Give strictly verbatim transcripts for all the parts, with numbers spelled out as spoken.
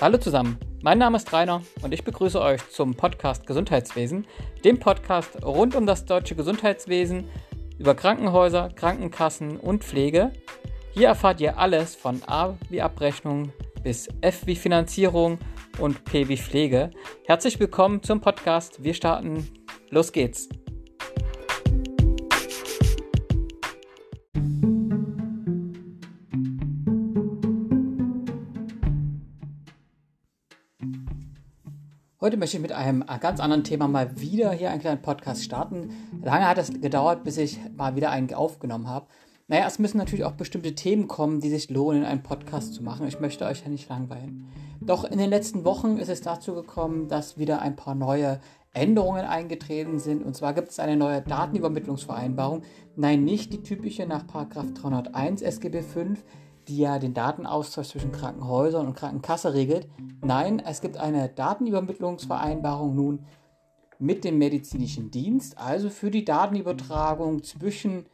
Hallo zusammen, mein Name ist Rainer und ich begrüße euch zum Podcast Gesundheitswesen, dem Podcast rund um das deutsche Gesundheitswesen, über Krankenhäuser, Krankenkassen und Pflege. Hier erfahrt ihr alles von A wie Abrechnung bis F wie Finanzierung und P wie Pflege. Herzlich willkommen zum Podcast. Wir starten. Los geht's. Heute möchte ich mit einem ganz anderen Thema mal wieder hier einen kleinen Podcast starten. Lange hat es gedauert, bis ich mal wieder einen aufgenommen habe. Naja, es müssen natürlich auch bestimmte Themen kommen, die sich lohnen, einen Podcast zu machen. Ich möchte euch ja nicht langweilen. Doch in den letzten Wochen ist es dazu gekommen, dass wieder ein paar neue Änderungen eingetreten sind. Und zwar gibt es eine neue Datenübermittlungsvereinbarung. Nein, nicht die typische nach § drei null eins S G B fünf, die ja den Datenaustausch zwischen Krankenhäusern und Krankenkasse regelt. Nein, es gibt eine Datenübermittlungsvereinbarung nun mit dem medizinischen Dienst, also für die Datenübertragung zwischen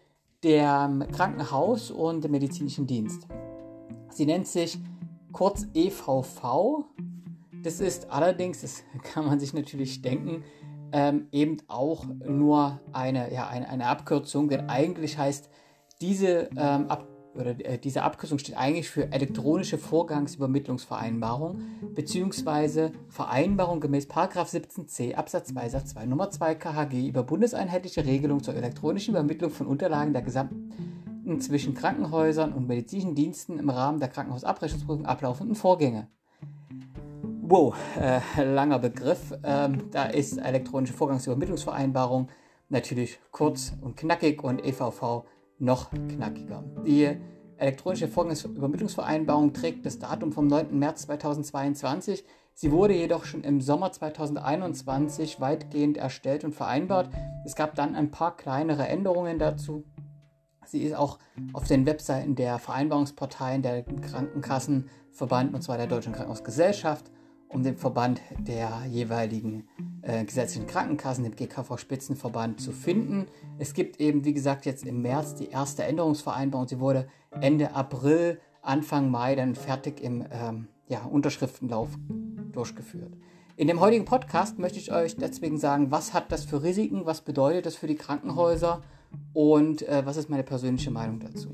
dem Krankenhaus und dem medizinischen Dienst. Sie nennt sich kurz E V V. Das ist allerdings, das kann man sich natürlich denken, ähm, eben auch nur eine, ja, eine, eine Abkürzung, denn eigentlich heißt diese, ähm, Ab- oder, äh, diese Abkürzung steht eigentlich für elektronische Vorgangsübermittlungsvereinbarung bzw. Vereinbarung gemäß Paragraph siebzehn c Absatz zwei Satz zwei Nummer zwei K H G über bundeseinheitliche Regelung zur elektronischen Übermittlung von Unterlagen der gesamten zwischen Krankenhäusern und medizinischen Diensten im Rahmen der Krankenhausabrechnungsprüfung ablaufenden Vorgänge. Wow, äh, langer Begriff. Ähm, da ist elektronische Vorgangsübermittlungsvereinbarung natürlich kurz und knackig und E V V noch knackiger. Die elektronische Vorgangsübermittlungsvereinbarung trägt das Datum vom neunten März zweitausendzweiundzwanzig. Sie wurde jedoch schon im Sommer zweitausendeinundzwanzig weitgehend erstellt und vereinbart. Es gab dann ein paar kleinere Änderungen dazu. Sie ist auch auf den Webseiten der Vereinbarungsparteien der Krankenkassenverband, und zwar der Deutschen Krankenhausgesellschaft, um den Verband der jeweiligen äh, gesetzlichen Krankenkassen, dem G K V-Spitzenverband, zu finden. Es gibt eben, wie gesagt, jetzt im März die erste Änderungsvereinbarung. Sie wurde Ende April, Anfang Mai dann fertig im ähm, ja, Unterschriftenlauf durchgeführt. In dem heutigen Podcast möchte ich euch deswegen sagen, was hat das für Risiken, was bedeutet das für die Krankenhäuser und äh, was ist meine persönliche Meinung dazu.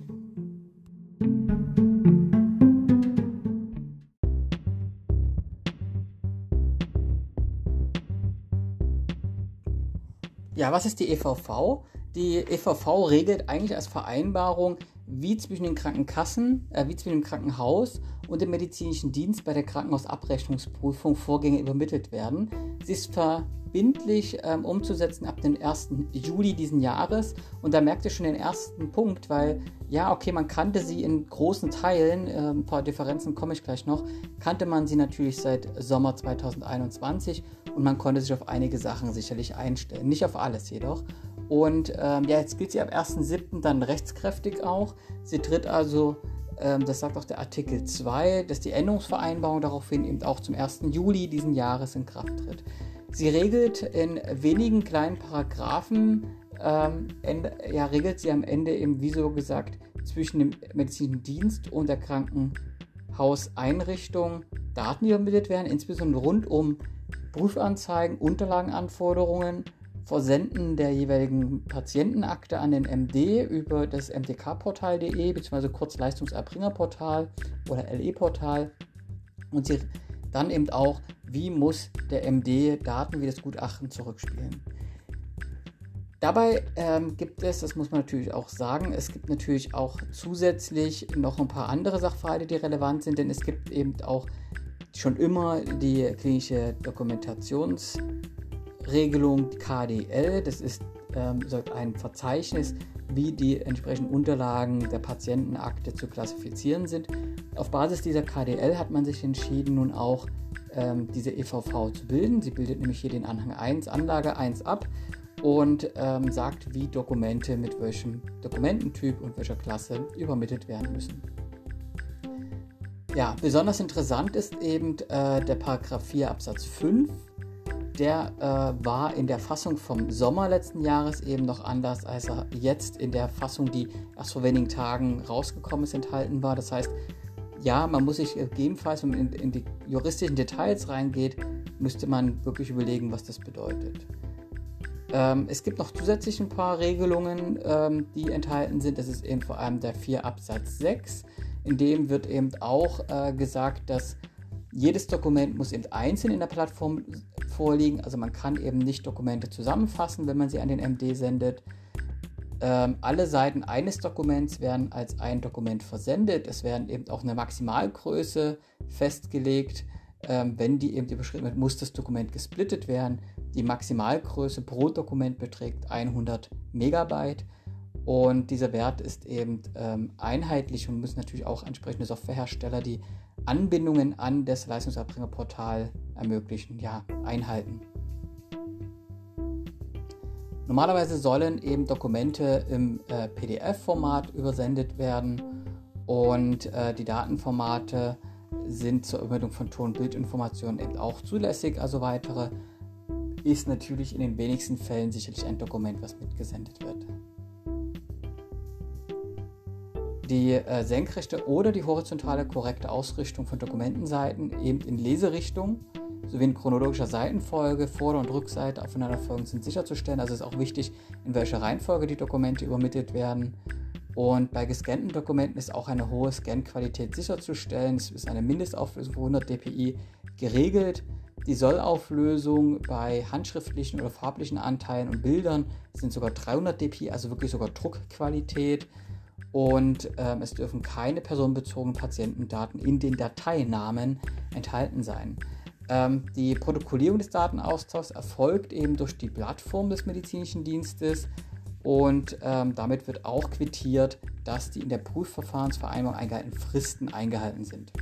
Ja, was ist die E V V? Die E V V regelt eigentlich als Vereinbarung, wie zwischen den Krankenkassen, äh, wie zwischen dem Krankenhaus und dem medizinischen Dienst bei der Krankenhausabrechnungsprüfung Vorgänge übermittelt werden. Sie ist verbindlich ähm, umzusetzen ab dem ersten Juli diesen Jahres. Und da merkt ihr schon den ersten Punkt, weil, ja, okay, man kannte sie in großen Teilen, äh, ein paar Differenzen komme ich gleich noch, kannte man sie natürlich seit Sommer zweitausendeinundzwanzig. Und man konnte sich auf einige Sachen sicherlich einstellen, nicht auf alles jedoch. Und ähm, ja, jetzt gilt sie ab ersten siebten dann rechtskräftig auch. Sie tritt also, ähm, das sagt auch der Artikel zwei, dass die Änderungsvereinbarung daraufhin eben auch zum ersten Juli diesen Jahres in Kraft tritt. Sie regelt in wenigen kleinen Paragraphen, ähm, end, ja, regelt sie am Ende eben, wie so gesagt, zwischen dem medizinischen Dienst und der Krankenhauseinrichtung Daten, die übermittelt werden, insbesondere rund um Prüfanzeigen, Unterlagenanforderungen, Versenden der jeweiligen Patientenakte an den M D über das M T K Portal Punkt de bzw. kurz Leistungserbringerportal oder L E Portal, und sie dann eben auch, wie muss der M D Daten wie das Gutachten zurückspielen. Dabei ähm, gibt es, das muss man natürlich auch sagen, es gibt natürlich auch zusätzlich noch ein paar andere Sachverhalte, die relevant sind, denn es gibt eben auch schon immer die klinische Dokumentationsregelung K D L, das ist ähm, ein Verzeichnis, wie die entsprechenden Unterlagen der Patientenakte zu klassifizieren sind. Auf Basis dieser K D L hat man sich entschieden, nun auch ähm, diese E V V zu bilden. Sie bildet nämlich hier den Anhang eins, Anlage eins ab und ähm, sagt, wie Dokumente mit welchem Dokumententyp und welcher Klasse übermittelt werden müssen. Ja, besonders interessant ist eben äh, der Paragraph vier Absatz fünf. Der äh, war in der Fassung vom Sommer letzten Jahres eben noch anders, als er jetzt in der Fassung, die erst vor wenigen Tagen rausgekommen ist, enthalten war. Das heißt, ja, man muss sich gegebenenfalls, wenn man in, in die juristischen Details reingeht, müsste man wirklich überlegen, was das bedeutet. Ähm, es gibt noch zusätzlich ein paar Regelungen, ähm, die enthalten sind. Das ist eben vor allem der vier Absatz sechs. In dem wird eben auch äh, gesagt, dass jedes Dokument muss eben einzeln in der Plattform vorliegen. Also man kann eben nicht Dokumente zusammenfassen, wenn man sie an den M D sendet. Ähm, alle Seiten eines Dokuments werden als ein Dokument versendet. Es werden eben auch eine Maximalgröße festgelegt. Ähm, wenn die eben überschritten wird, muss das Dokument gesplittet werden. Die Maximalgröße pro Dokument beträgt hundert Megabyte. Und dieser Wert ist eben ähm, einheitlich und müssen natürlich auch entsprechende Softwarehersteller, die Anbindungen an das Leistungserbringerportal ermöglichen, ja, einhalten. Normalerweise sollen eben Dokumente im äh, P D F-Format übersendet werden und äh, die Datenformate sind zur Übermittlung von Ton-Bild-Informationen eben auch zulässig. Also weitere ist natürlich in den wenigsten Fällen sicherlich ein Dokument, was mitgesendet wird. Die äh, senkrechte oder die horizontale korrekte Ausrichtung von Dokumentenseiten eben in Leserichtung sowie in chronologischer Seitenfolge, Vorder- und Rückseite aufeinanderfolgend sind sicherzustellen. Also ist auch wichtig, in welcher Reihenfolge die Dokumente übermittelt werden. Und bei gescannten Dokumenten ist auch eine hohe Scanqualität sicherzustellen. Es ist eine Mindestauflösung von hundert dpi geregelt. Die Sollauflösung bei handschriftlichen oder farblichen Anteilen und Bildern sind sogar dreihundert dpi, also wirklich sogar Druckqualität. Und ähm, es dürfen keine personenbezogenen Patientendaten in den Dateinamen enthalten sein. Ähm, die Protokollierung des Datenaustauschs erfolgt eben durch die Plattform des medizinischen Dienstes und ähm, damit wird auch quittiert, dass die in der Prüfverfahrensvereinbarung eingehaltenen Fristen eingehalten sind.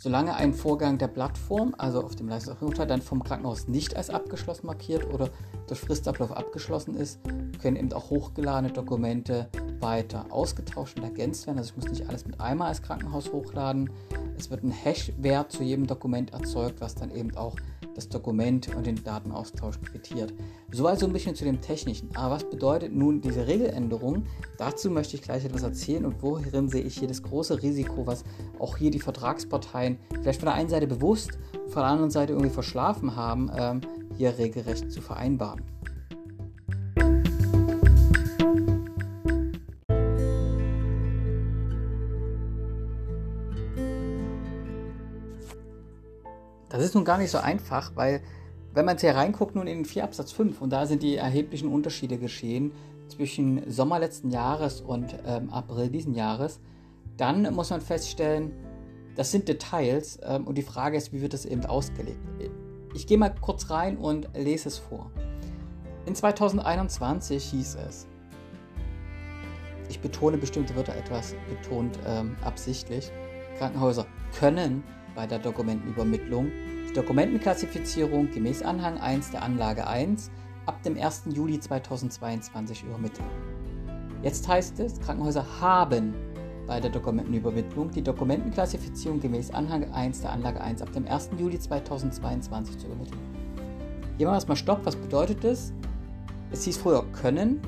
Solange ein Vorgang der Plattform, also auf dem Leistungserbringerportal, dann vom Krankenhaus nicht als abgeschlossen markiert oder durch Fristablauf abgeschlossen ist, können eben auch hochgeladene Dokumente weiter ausgetauscht und ergänzt werden. Also ich muss nicht alles mit einmal als Krankenhaus hochladen. Es wird ein Hash-Wert zu jedem Dokument erzeugt, was dann eben auch das Dokument und den Datenaustausch quittiert. Soweit so ein bisschen zu dem Technischen. Aber was bedeutet nun diese Regeländerung? Dazu möchte ich gleich etwas erzählen und worin sehe ich hier das große Risiko, was auch hier die Vertragsparteien vielleicht von der einen Seite bewusst, von der anderen Seite irgendwie verschlafen haben, ähm, hier regelrecht zu vereinbaren. Das ist nun gar nicht so einfach, weil wenn man es hier reinguckt, nun in den vier Absatz fünf, und da sind die erheblichen Unterschiede geschehen zwischen Sommer letzten Jahres und ähm, April diesen Jahres, dann muss man feststellen, das sind Details ähm, und die Frage ist, wie wird das eben ausgelegt? Ich gehe mal kurz rein und lese es vor. In zweitausendeinundzwanzig hieß es, ich betone bestimmte Wörter etwas betont ähm, absichtlich, Krankenhäuser können bei der Dokumentenübermittlung die Dokumentenklassifizierung gemäß Anhang eins der Anlage eins ab dem ersten Juli zweitausendzweiundzwanzig übermitteln. Jetzt heißt es, Krankenhäuser haben bei der Dokumentenübermittlung die Dokumentenklassifizierung gemäß Anhang eins der Anlage eins ab dem ersten Juli zweitausendzweiundzwanzig zu übermitteln. Hier machen wir erstmal Stopp. Was bedeutet das? Es hieß früher können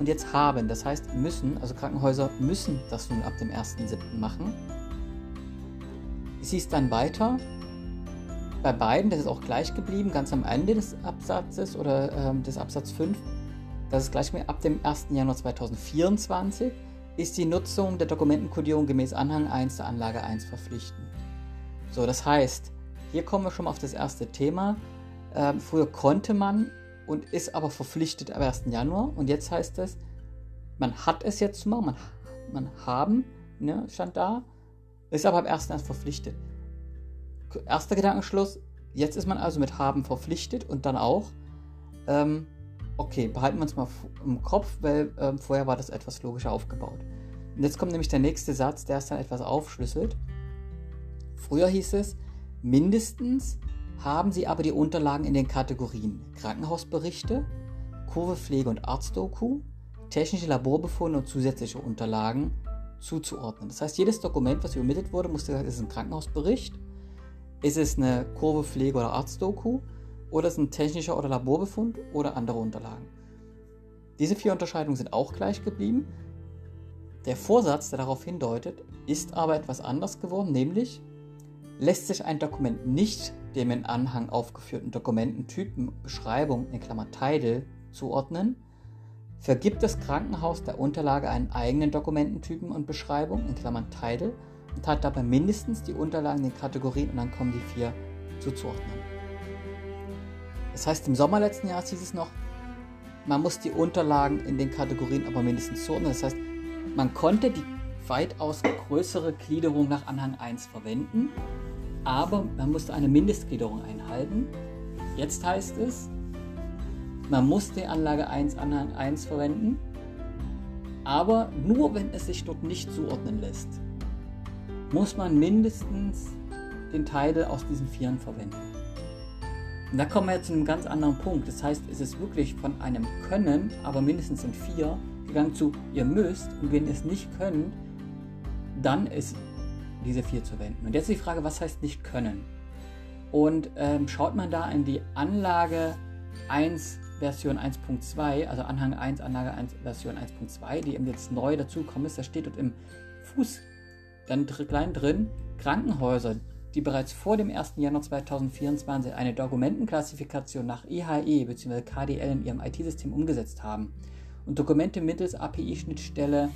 und jetzt haben. Das heißt müssen, also Krankenhäuser müssen das nun ab dem ersten siebten machen. Es hieß dann weiter, bei beiden, das ist auch gleich geblieben, ganz am Ende des Absatzes oder ähm, des Absatz fünf, das ist gleich geblieben, ab dem ersten Januar zweitausendvierundzwanzig ist die Nutzung der Dokumentenkodierung gemäß Anhang eins der Anlage eins verpflichtend. So, das heißt, hier kommen wir schon mal auf das erste Thema. Ähm, früher konnte man und ist aber verpflichtet am ersten Januar und jetzt heißt es, man hat es jetzt zu machen, man, man haben, ne, stand da. Ist aber am ersten verpflichtet. Erster Gedankenschluss, jetzt ist man also mit haben verpflichtet und dann auch. Ähm, okay, behalten wir uns mal im Kopf, weil ähm, vorher war das etwas logischer aufgebaut. Und jetzt kommt nämlich der nächste Satz, der es dann etwas aufschlüsselt. Früher hieß es, mindestens haben Sie aber die Unterlagen in den Kategorien Krankenhausberichte, Kurve Pflege und Arztdoku, technische Laborbefunde und zusätzliche Unterlagen zuzuordnen. Das heißt, jedes Dokument, was übermittelt wurde, musste gesagt, ist es ein Krankenhausbericht, ist es eine Kurve Pflege oder Arztdoku oder ist es ein technischer oder Laborbefund oder andere Unterlagen. Diese vier Unterscheidungen sind auch gleich geblieben. Der Vorsatz, der darauf hindeutet, ist aber etwas anders geworden, nämlich lässt sich ein Dokument nicht dem in Anhang aufgeführten Dokumententypen Beschreibung in Klammern Title zuordnen, vergibt das Krankenhaus der Unterlage einen eigenen Dokumententypen und Beschreibung in Klammern Title und hat dabei mindestens die Unterlagen in den Kategorien und dann kommen die vier zuzuordnen. Das heißt, im Sommer letzten Jahres hieß es noch, man muss die Unterlagen in den Kategorien aber mindestens zuordnen. Das heißt, man konnte die weitaus größere Gliederung nach Anhang eins verwenden, aber man musste eine Mindestgliederung einhalten. Jetzt heißt es, man muss die Anlage eins Anhang eins verwenden, aber nur wenn es sich dort nicht zuordnen lässt, muss man mindestens den Teil aus diesen Vieren verwenden. Und da kommen wir jetzt zu einem ganz anderen Punkt. Das heißt, es ist wirklich von einem Können, aber mindestens in vier gegangen zu ihr müsst, und wenn ihr es nicht könnt, dann ist diese vier zu wenden. Und jetzt die Frage, was heißt nicht können? Und ähm, schaut man da in die Anlage eins Version eins Punkt zwei, also Anhang eins, Anlage eins Version eins Punkt zwei, die eben jetzt neu dazugekommen ist, da steht dort im Fuß dann klein drin, Krankenhäuser, die bereits vor dem ersten Januar zweitausendvierundzwanzig eine Dokumentenklassifikation nach I H E bzw. K D L in ihrem I T-System umgesetzt haben und Dokumente mittels A P I-Schnittstelle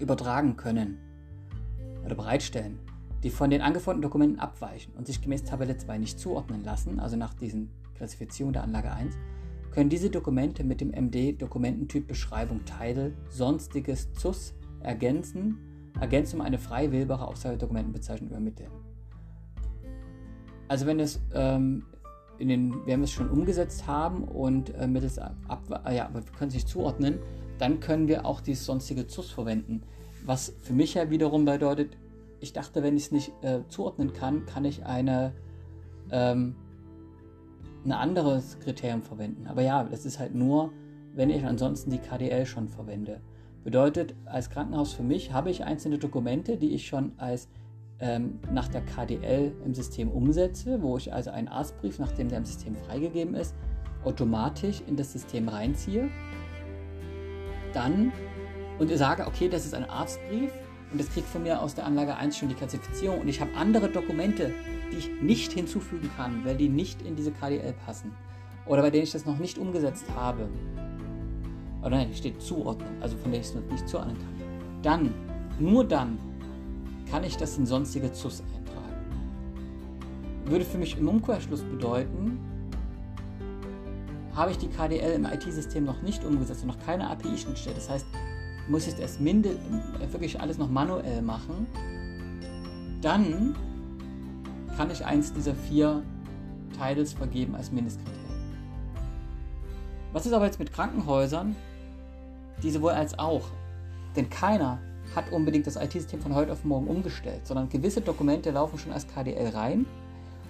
übertragen können oder bereitstellen, die von den angeforderten Dokumenten abweichen und sich gemäß Tabelle zwei nicht zuordnen lassen, also nach diesen Klassifizierung der Anlage eins, können diese Dokumente mit dem M D Dokumententyp Beschreibung Title Sonstiges Z U S ergänzen, ergänzen um eine frei wählbare Auswahl der Dokumentenbezeichnung übermitteln. Also wenn es ähm, in den, wenn wir es schon umgesetzt haben und äh, mittels ab, ab, ja, aber wir können es nicht zuordnen, dann können wir auch dieses sonstige Z U S verwenden. Was für mich ja wiederum bedeutet, ich dachte, wenn ich es nicht äh, zuordnen kann, kann ich eine ähm, ein anderes Kriterium verwenden. Aber ja, das ist halt nur, wenn ich ansonsten die K D L schon verwende. Bedeutet, als Krankenhaus für mich habe ich einzelne Dokumente, die ich schon als ähm, nach der K D L im System umsetze, wo ich also einen Arztbrief, nachdem der im System freigegeben ist, automatisch in das System reinziehe. Dann und sage, okay, das ist ein Arztbrief und das kriegt von mir aus der Anlage eins schon die Klassifizierung und ich habe andere Dokumente, die ich nicht hinzufügen kann, weil die nicht in diese K D L passen oder bei denen ich das noch nicht umgesetzt habe. Oder nein, steht zuordnen, also von denen ich es noch nicht zuordnen kann. Dann, nur dann, kann ich das in sonstige Z U S eintragen. Würde für mich im Umkehrschluss bedeuten, habe ich die K D L im I T-System noch nicht umgesetzt und noch keine A P I-Schnittstelle. Das heißt, muss ich das minde- wirklich alles noch manuell machen, dann kann ich eins dieser vier Titles vergeben als Mindestkriterium. Was ist aber jetzt mit Krankenhäusern? Die sowohl als auch. Denn keiner hat unbedingt das I T-System von heute auf morgen umgestellt, sondern gewisse Dokumente laufen schon als K D L rein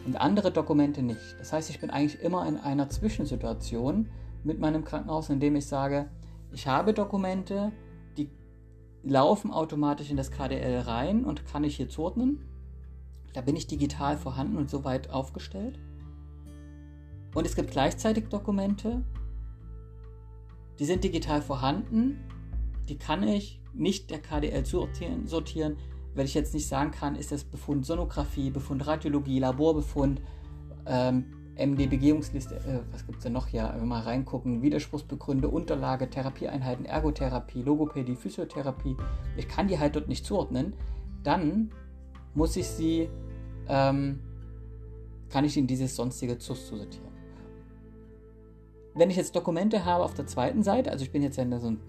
und andere Dokumente nicht. Das heißt, ich bin eigentlich immer in einer Zwischensituation mit meinem Krankenhaus, in dem ich sage, ich habe Dokumente, die laufen automatisch in das K D L rein und kann ich hier zuordnen. Da bin ich digital vorhanden und soweit aufgestellt. Und es gibt gleichzeitig Dokumente, die sind digital vorhanden, die kann ich nicht der K D L sortieren, weil ich jetzt nicht sagen kann, ist das Befund Sonographie, Befund Radiologie, Laborbefund, ähm, M D-Begehungsliste, äh, was gibt es denn noch hier? Ja, mal reingucken, Widerspruchsbegründe, Unterlage, Therapieeinheiten, Ergotherapie, Logopädie, Physiotherapie. Ich kann die halt dort nicht zuordnen. Dann muss ich sie Ähm, kann ich in dieses sonstige Z U S sortieren. Wenn ich jetzt Dokumente habe auf der zweiten Seite, also ich bin jetzt ja in so einem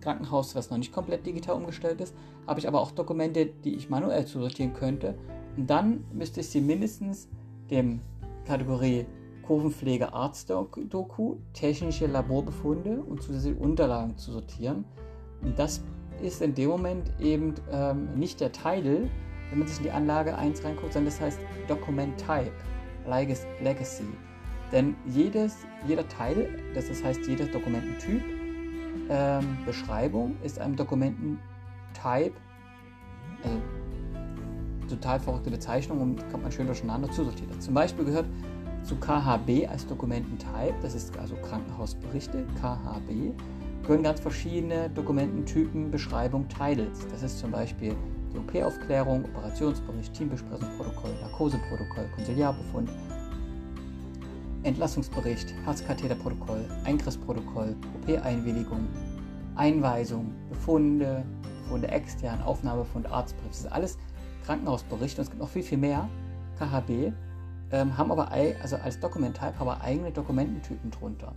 Krankenhaus, was noch nicht komplett digital umgestellt ist, habe ich aber auch Dokumente, die ich manuell zusortieren könnte. Und dann müsste ich sie mindestens dem Kategorie Kurvenpflege Arztdoku, technische Laborbefunde und zusätzliche Unterlagen zu sortieren. Und das ist in dem Moment eben ähm, nicht der Titel, wenn man sich in die Anlage eins reinguckt, sondern das heißt Document Type, Legacy. Denn jedes, jeder Teil, das heißt jeder Dokumententyp, ähm, Beschreibung ist einem Dokumenten-Type, äh, total verrückte Bezeichnung und kommt man schön durcheinander zusortiert. Zum Beispiel gehört zu K H B als Dokumententype, das ist also Krankenhausberichte, K H B, können ganz verschiedene Dokumententypen, Beschreibung, Titles. Das ist zum Beispiel die O P-Aufklärung, Operationsbericht, Teambesprechungsprotokoll, Narkoseprotokoll, Konsiliarbefund, Entlassungsbericht, Herzkatheterprotokoll, Eingriffsprotokoll, O P-Einwilligung, Einweisung, Befunde, Befunde extern, Aufnahmebefund, Arztbrief. Das ist alles Krankenhausbericht und es gibt noch viel, viel mehr. K H B, ähm, haben aber also als Dokument-Type aber eigene Dokumententypen drunter.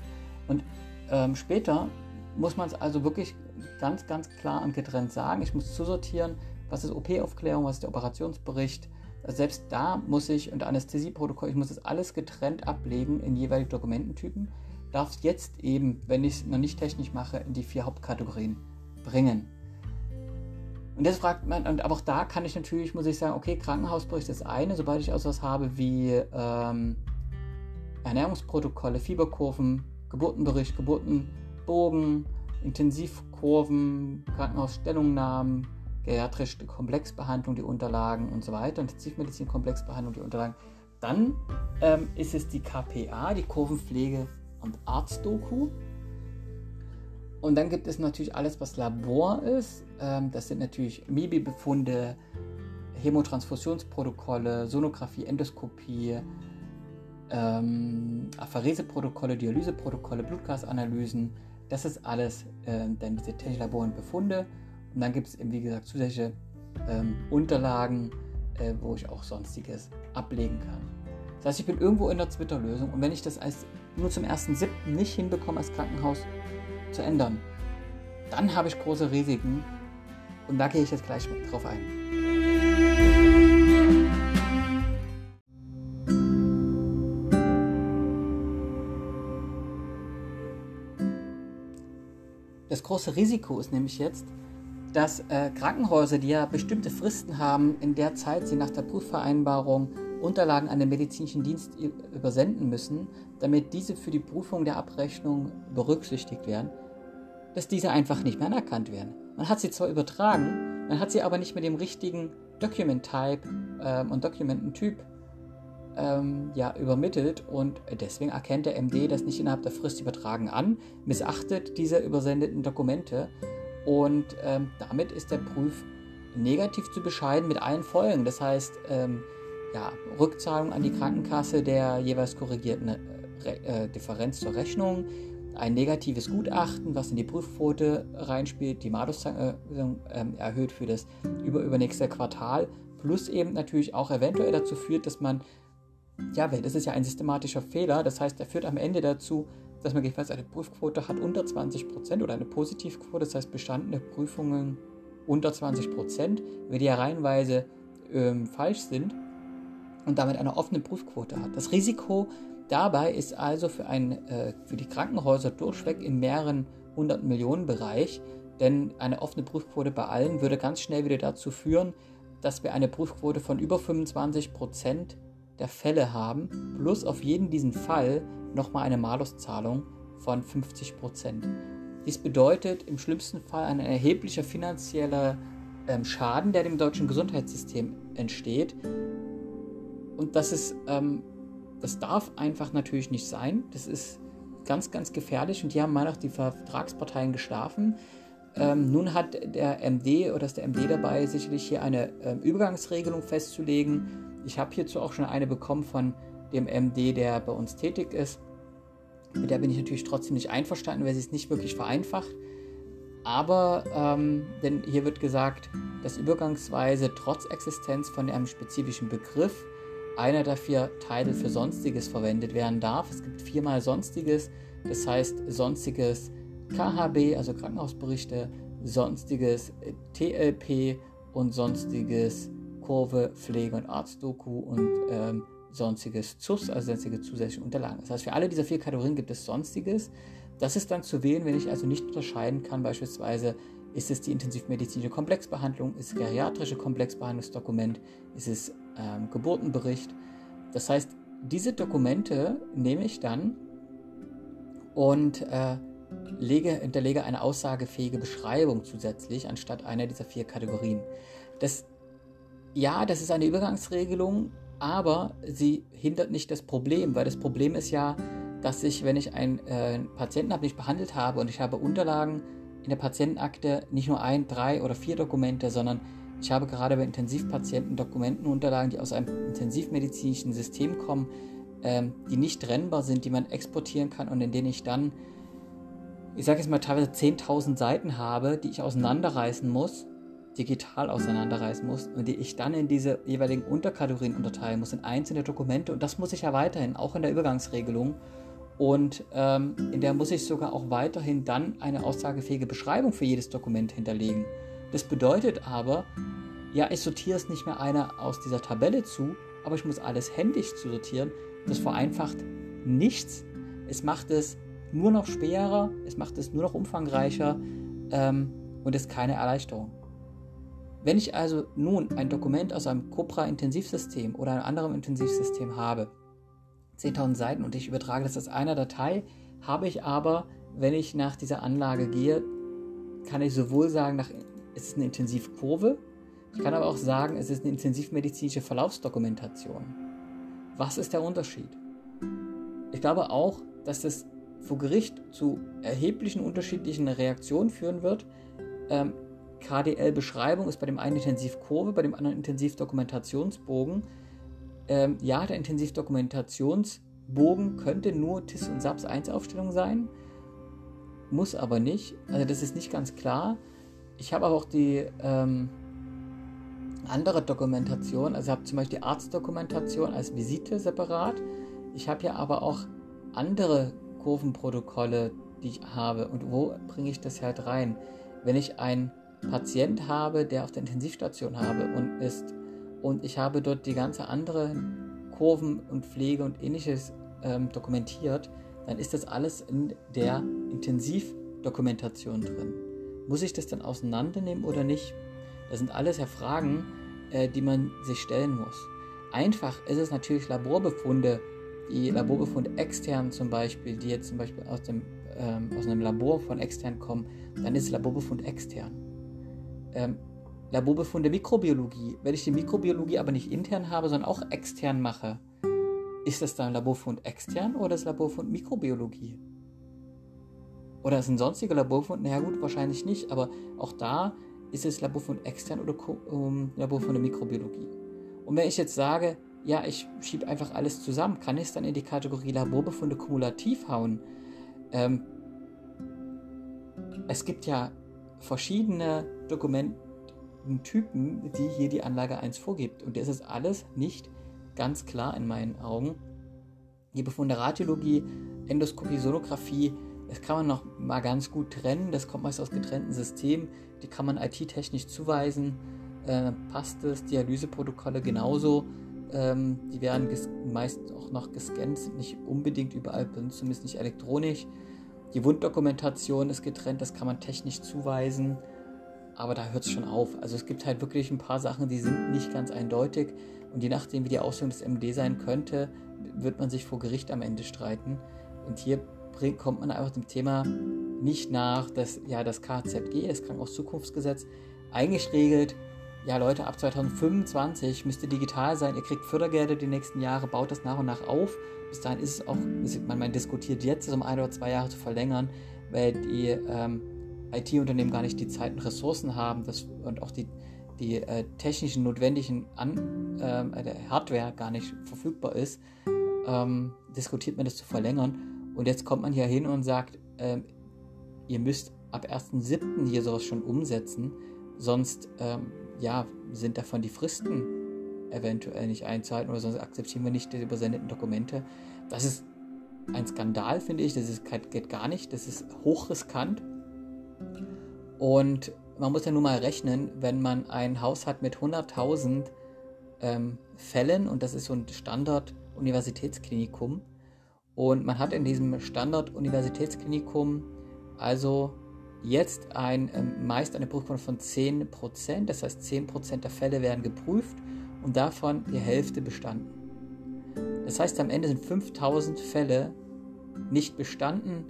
Und ähm, später muss man es also wirklich ganz, ganz klar und getrennt sagen. Ich muss zusortieren, was ist O P-Aufklärung, was ist der Operationsbericht. Also selbst da muss ich, und Anästhesieprotokoll, ich muss das alles getrennt ablegen in jeweilige Dokumententypen. Darf es jetzt eben, wenn ich es noch nicht technisch mache, in die vier Hauptkategorien bringen. Und jetzt fragt man, und aber auch da kann ich natürlich, muss ich sagen, okay, Krankenhausbericht ist eine, sobald ich also was habe wie ähm, Ernährungsprotokolle, Fieberkurven, Geburtenbericht, Geburtenbogen, Intensivkurven, Krankenhausstellungnahmen, geriatrische Komplexbehandlung, die Unterlagen und so weiter, Intensivmedizin, Komplexbehandlung, die Unterlagen. Dann ähm, ist es die K P A, die Kurvenpflege und Arztdoku. Und dann gibt es natürlich alles, was Labor ist. Das sind natürlich M I B I-Befunde, Hämotransfusionsprotokolle, Sonographie, Endoskopie, ähm, Aphereseprotokolle, Dialyseprotokolle, Blutgasanalysen. Das ist alles äh, dann diese technischen Labor und Befunde. Und dann gibt es eben, wie gesagt, zusätzliche ähm, Unterlagen, äh, wo ich auch Sonstiges ablegen kann. Das heißt, ich bin irgendwo in der Twitter-Lösung. Und wenn ich das als, nur zum ersten siebten nicht hinbekomme als Krankenhaus zu ändern, dann habe ich große Risiken und da gehe ich jetzt gleich drauf ein. Das große Risiko ist nämlich jetzt, dass äh, Krankenhäuser, die ja bestimmte Fristen haben, in der Zeit sie nach der Prüfvereinbarung Unterlagen an den medizinischen Dienst übersenden müssen, damit diese für die Prüfung der Abrechnung berücksichtigt werden, dass diese einfach nicht mehr anerkannt werden. Man hat sie zwar übertragen, man hat sie aber nicht mit dem richtigen Document-Type ähm, und Dokumententyp ähm, ja, übermittelt und deswegen erkennt der M D das nicht innerhalb der Frist übertragen an, missachtet diese übersendeten Dokumente und ähm, damit ist der Prüf negativ zu bescheiden mit allen Folgen. Das heißt, ähm, ja, Rückzahlung an die Krankenkasse der jeweils korrigierten äh, Differenz zur Rechnung, ein negatives Gutachten, was in die Prüfquote reinspielt, die Maluszahlung äh, erhöht für das über, übernächste Quartal, plus eben natürlich auch eventuell dazu führt, dass man, ja, das ist ja ein systematischer Fehler, das heißt, er führt am Ende dazu, dass man jeweils eine Prüfquote hat unter zwanzig Prozent oder eine Positivquote, das heißt bestandene Prüfungen unter zwanzig Prozent, wenn die ja reihenweise ähm, falsch sind und damit eine offene Prüfquote hat. Das Risiko dabei ist also für, ein, äh, für die Krankenhäuser durchweg im mehreren hundert Millionen Bereich, denn eine offene Prüfquote bei allen würde ganz schnell wieder dazu führen, dass wir eine Prüfquote von über fünfundzwanzig Prozent der Fälle haben, plus auf jeden diesen Fall nochmal eine Maluszahlung von fünfzig Prozent. Dies bedeutet im schlimmsten Fall ein erheblicher finanzieller ähm, Schaden, der dem deutschen Gesundheitssystem entsteht. Und das ist, ähm, das darf einfach natürlich nicht sein. Das ist ganz, ganz gefährlich. Und hier haben mal noch die Vertragsparteien geschlafen. Ähm, nun hat der M D oder ist der M D dabei, sicherlich hier eine ähm, Übergangsregelung festzulegen. Ich habe hierzu auch schon eine bekommen von dem M D, der bei uns tätig ist. Mit der bin ich natürlich trotzdem nicht einverstanden, weil sie es nicht wirklich vereinfacht. Aber ähm, denn hier wird gesagt, dass übergangsweise trotz Existenz von einem spezifischen Begriff einer der vier Teile für Sonstiges verwendet werden darf. Es gibt viermal Sonstiges, das heißt Sonstiges K H B, also Krankenhausberichte, Sonstiges T L P und Sonstiges Kurve, Pflege und Arztdoku und ähm, Sonstiges Z U S, also sonstige zusätzliche Unterlagen. Das heißt, für alle dieser vier Kategorien gibt es Sonstiges. Das ist dann zu wählen, wenn ich also nicht unterscheiden kann, beispielsweise ist es die intensivmedizinische Komplexbehandlung, ist es geriatrische Komplexbehandlungsdokument, ist es Ähm, Geburtenbericht. Das heißt, diese Dokumente nehme ich dann und äh, lege, hinterlege eine aussagefähige Beschreibung zusätzlich, anstatt einer dieser vier Kategorien. Das, ja, das ist eine Übergangsregelung, aber sie hindert nicht das Problem, weil das Problem ist ja, dass ich, wenn ich einen äh, Patienten habe, den ich behandelt habe und ich habe Unterlagen in der Patientenakte, nicht nur ein, drei oder vier Dokumente, sondern ich habe gerade bei Intensivpatienten Dokumentenunterlagen, die aus einem intensivmedizinischen System kommen, ähm, die nicht trennbar sind, die man exportieren kann und in denen ich dann, ich sage jetzt mal, teilweise zehntausend Seiten habe, die ich auseinanderreißen muss, digital auseinanderreißen muss und die ich dann in diese jeweiligen Unterkategorien unterteilen muss, in einzelne Dokumente. Und das muss ich ja weiterhin, auch in der Übergangsregelung. Und ähm, in der muss ich sogar auch weiterhin dann eine aussagefähige Beschreibung für jedes Dokument hinterlegen. Das bedeutet aber, ja, ich sortiere es nicht mehr einer aus dieser Tabelle zu, aber ich muss alles händisch zu sortieren. Das vereinfacht nichts. Es macht es nur noch schwerer, es macht es nur noch umfangreicher ähm, und ist keine Erleichterung. Wenn ich also nun ein Dokument aus einem Cobra-Intensivsystem oder einem anderen Intensivsystem habe, zehntausend Seiten, und ich übertrage das aus einer Datei, habe ich aber, wenn ich nach dieser Anlage gehe, kann ich sowohl sagen, nach, es ist eine Intensivkurve, ich kann aber auch sagen, es ist eine intensivmedizinische Verlaufsdokumentation. Was ist der Unterschied? Ich glaube auch, dass das vor Gericht zu erheblichen unterschiedlichen Reaktionen führen wird. Ähm, K D L-Beschreibung ist bei dem einen Intensivkurve, bei dem anderen Intensivdokumentationsbogen. Ähm, ja, der Intensivdokumentationsbogen könnte nur T I S und SAPS eins-Aufstellung sein, muss aber nicht. Also das ist nicht ganz klar. Ich habe aber auch die ähm, andere Dokumentation, also ich habe zum Beispiel die Arztdokumentation als Visite separat. Ich habe ja aber auch andere Kurvenprotokolle, die ich habe. Und wo bringe ich das halt rein? Wenn ich einen Patient habe, der auf der Intensivstation habe und ist, und ich habe dort die ganze andere Kurven und Pflege und ähnliches ähm, dokumentiert, dann ist das alles in der Intensivdokumentation drin. Muss ich das dann auseinandernehmen oder nicht? Das sind alles ja Fragen, äh, die man sich stellen muss. Einfach ist es natürlich Laborbefunde, die Laborbefunde extern zum Beispiel, die jetzt zum Beispiel aus, dem, ähm, aus einem Labor von extern kommen, dann ist Laborbefund extern. Ähm, Laborbefunde Mikrobiologie, wenn ich die Mikrobiologie aber nicht intern habe, sondern auch extern mache, ist das dann Laborbefund extern oder ist Laborbefund Mikrobiologie? Oder ist ein sonstiger Laborbefund? Naja gut, wahrscheinlich nicht, aber auch da ist es Laborbefund extern oder ähm, Laborbefund Mikrobiologie. Und wenn ich jetzt sage, ja, ich schiebe einfach alles zusammen, kann ich es dann in die Kategorie Laborbefunde kumulativ hauen? Ähm, es gibt ja verschiedene Dokumententypen, die hier die Anlage eins vorgibt. Und das ist alles nicht ganz klar in meinen Augen. Die Befunde Radiologie, Endoskopie, Sonographie, das kann man noch mal ganz gut trennen. Das kommt meist aus getrennten Systemen. Die kann man I T-technisch zuweisen. Äh, passt es, Dialyseprotokolle genauso. Ähm, die werden ges- meist auch noch gescannt, sind nicht unbedingt überall, zumindest nicht elektronisch. Die Wunddokumentation ist getrennt, das kann man technisch zuweisen, aber da hört es schon auf. Also es gibt halt wirklich ein paar Sachen, die sind nicht ganz eindeutig, und je nachdem, wie die Ausführung des M D sein könnte, wird man sich vor Gericht am Ende streiten. Und hier bringt, kommt man einfach dem Thema nicht nach, dass ja das K H G, das Krankenhauszukunftsgesetz, eigentlich regelt, ja Leute, ab zweitausendfünfundzwanzig müsst ihr digital sein, ihr kriegt Fördergelder die nächsten Jahre, baut das nach und nach auf. Bis dahin ist es auch, man, man diskutiert jetzt, es um ein oder zwei Jahre zu verlängern, weil die ähm, I T-Unternehmen gar nicht die Zeit und Ressourcen haben, das, und auch die, die äh, technischen, notwendigen An, äh, der Hardware gar nicht verfügbar ist, ähm, diskutiert man das zu verlängern. Und jetzt kommt man hier hin und sagt, ähm, ihr müsst ab ersten siebten hier sowas schon umsetzen, sonst... Ähm, ja, sind davon die Fristen eventuell nicht einzuhalten oder sonst akzeptieren wir nicht die übersendeten Dokumente. Das ist ein Skandal, finde ich. Das ist, geht gar nicht. Das ist hochriskant. Und man muss ja nun mal rechnen, wenn man ein Haus hat mit hunderttausend ähm, Fällen, und das ist so ein Standard-Universitätsklinikum, und man hat in diesem Standard-Universitätsklinikum also jetzt ein, ähm, meist eine Prüfquote von zehn Prozent, das heißt zehn Prozent der Fälle werden geprüft und davon die Hälfte bestanden. Das heißt, am Ende sind fünftausend Fälle nicht bestanden.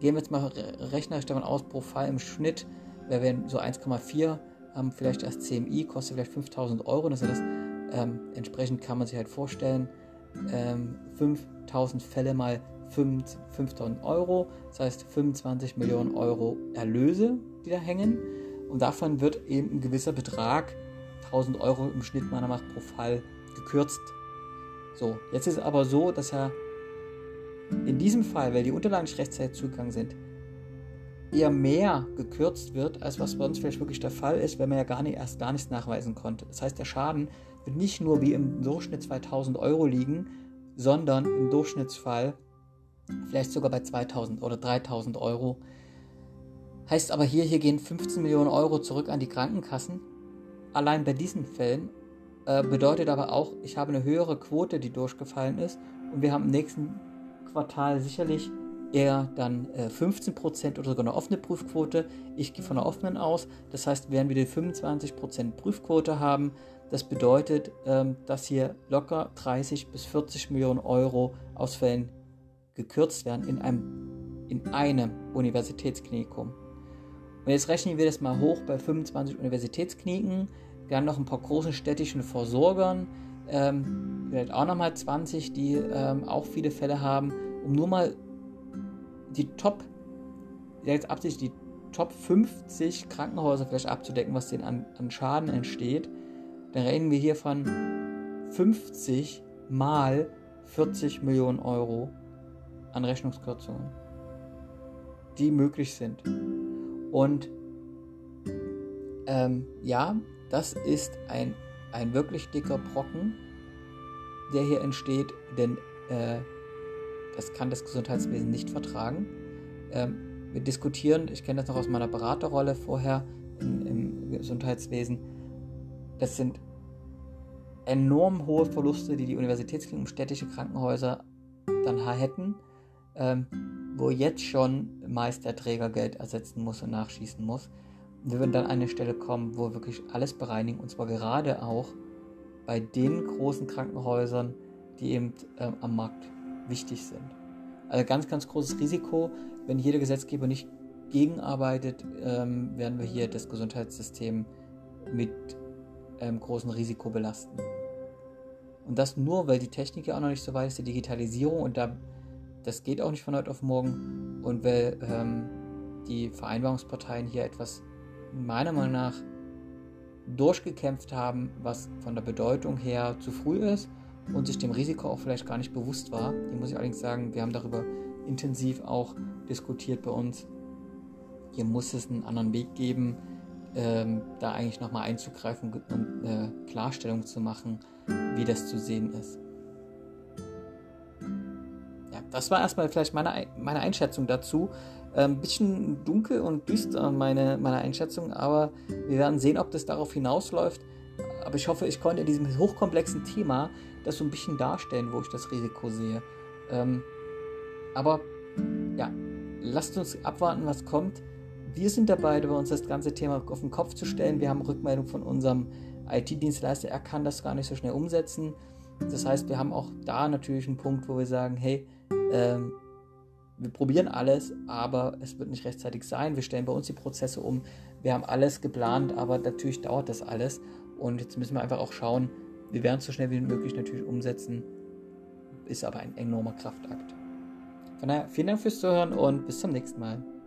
Gehen wir jetzt mal rechnerisch davon aus, pro Fall im Schnitt, wir werden so eins Komma vier, haben vielleicht das C M I, kostet vielleicht fünftausend Euro, das heißt, ähm, entsprechend kann man sich halt vorstellen, ähm, fünftausend Fälle mal fünftausend Euro, das heißt fünfundzwanzig Millionen Euro Erlöse, die da hängen. Und davon wird eben ein gewisser Betrag, tausend Euro im Schnitt meiner Meinung nach pro Fall, gekürzt. So, jetzt ist es aber so, dass er in diesem Fall, weil die Unterlagen nicht rechtzeitig zugegangen sind, eher mehr gekürzt wird, als was bei uns vielleicht wirklich der Fall ist, weil man ja gar nicht, erst gar nichts nachweisen konnte. Das heißt, der Schaden wird nicht nur wie im Durchschnitt zweitausend Euro liegen, sondern im Durchschnittsfall vielleicht sogar bei zweitausend oder dreitausend Euro. Heißt aber hier, hier gehen fünfzehn Millionen Euro zurück an die Krankenkassen. Allein bei diesen Fällen äh, bedeutet aber auch, ich habe eine höhere Quote, die durchgefallen ist, und wir haben im nächsten Quartal sicherlich eher dann äh, fünfzehn Prozent oder sogar eine offene Prüfquote. Ich gehe von einer offenen aus. Das heißt, werden wir die fünfundzwanzig Prozent Prüfquote haben. Das bedeutet, ähm, dass hier locker dreißig bis vierzig Millionen Euro Ausfällen gekürzt werden in einem, in einem Universitätsklinikum. Und jetzt rechnen wir das mal hoch bei fünfundzwanzig Universitätskliniken. Wir haben noch ein paar großen städtischen Versorgern, ähm, vielleicht auch nochmal zwanzig, die ähm, auch viele Fälle haben, um nur mal die Top, jetzt absichtlich die Top fünfzig Krankenhäuser vielleicht abzudecken, was denen an, an Schaden entsteht. Dann reden wir hier von fünfzig mal vierzig Millionen Euro an Rechnungskürzungen, die möglich sind. Und ähm, ja, das ist ein, ein wirklich dicker Brocken, der hier entsteht, denn äh, das kann das Gesundheitswesen nicht vertragen. Ähm, wir diskutieren, ich kenne das noch aus meiner Beraterrolle vorher in, im Gesundheitswesen, das sind enorm hohe Verluste, die die Universitätskliniken und städtische Krankenhäuser dann hätten, ähm, wo jetzt schon meist der Träger Geld ersetzen muss und nachschießen muss. Wir würden dann an eine Stelle kommen, wo wir wirklich alles bereinigen, und zwar gerade auch bei den großen Krankenhäusern, die eben ähm, am Markt wichtig sind. Also ganz, ganz großes Risiko. Wenn hier der Gesetzgeber nicht gegenarbeitet, ähm, werden wir hier das Gesundheitssystem mit ähm, großem Risiko belasten. Und das nur, weil die Technik ja auch noch nicht so weit ist, die Digitalisierung, und da, das geht auch nicht von heute auf morgen, und weil ähm, die Vereinbarungsparteien hier etwas meiner Meinung nach durchgekämpft haben, was von der Bedeutung her zu früh ist und sich dem Risiko auch vielleicht gar nicht bewusst war. Hier muss ich allerdings sagen, wir haben darüber intensiv auch diskutiert bei uns. Hier muss es einen anderen Weg geben, ähm, da eigentlich nochmal einzugreifen und eine Klarstellung zu machen, wie das zu sehen ist. Ja, das war erstmal vielleicht meine, meine Einschätzung dazu. Ein ähm, bisschen dunkel und düster meine, meine Einschätzung, aber wir werden sehen, ob das darauf hinausläuft. Aber ich hoffe, ich konnte in diesem hochkomplexen Thema das so ein bisschen darstellen, wo ich das Risiko sehe. Ähm, aber ja, lasst uns abwarten, was kommt. Wir sind dabei, bei uns das ganze Thema auf den Kopf zu stellen. Wir haben Rückmeldung von unserem I T-Dienstleister, er kann das gar nicht so schnell umsetzen. Das heißt, wir haben auch da natürlich einen Punkt, wo wir sagen, hey, ähm, wir probieren alles, aber es wird nicht rechtzeitig sein. Wir stellen bei uns die Prozesse um. Wir haben alles geplant, aber natürlich dauert das alles. Und jetzt müssen wir einfach auch schauen, wir werden es so schnell wie möglich natürlich umsetzen. Ist aber ein enormer Kraftakt. Von daher, vielen Dank fürs Zuhören und bis zum nächsten Mal.